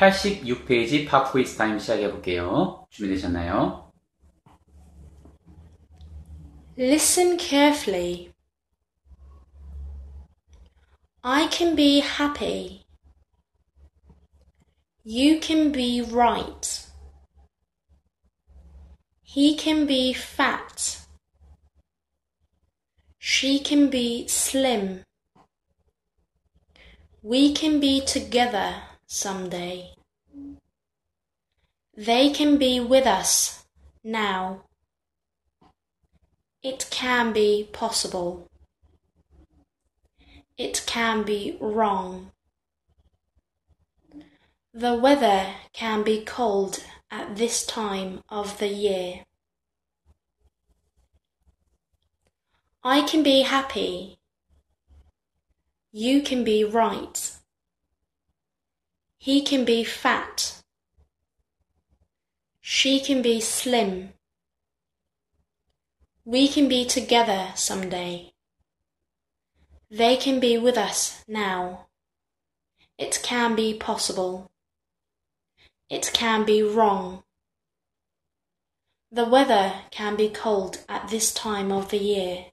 86페이지 Part 4 is time 시작해볼게요. 준비되셨나요? Listen carefully. I can be happy. You can be right. He can be fat. She can be slim. We can be together someday. They can be with us now. It can be possible. It can be wrong. The weather can be cold at this time of the year. I can be happy. You can be right. He can be fat. She can be slim. We can be together someday. They can be with us now. It can be possible. It can be wrong. The weather can be cold at this time of the year.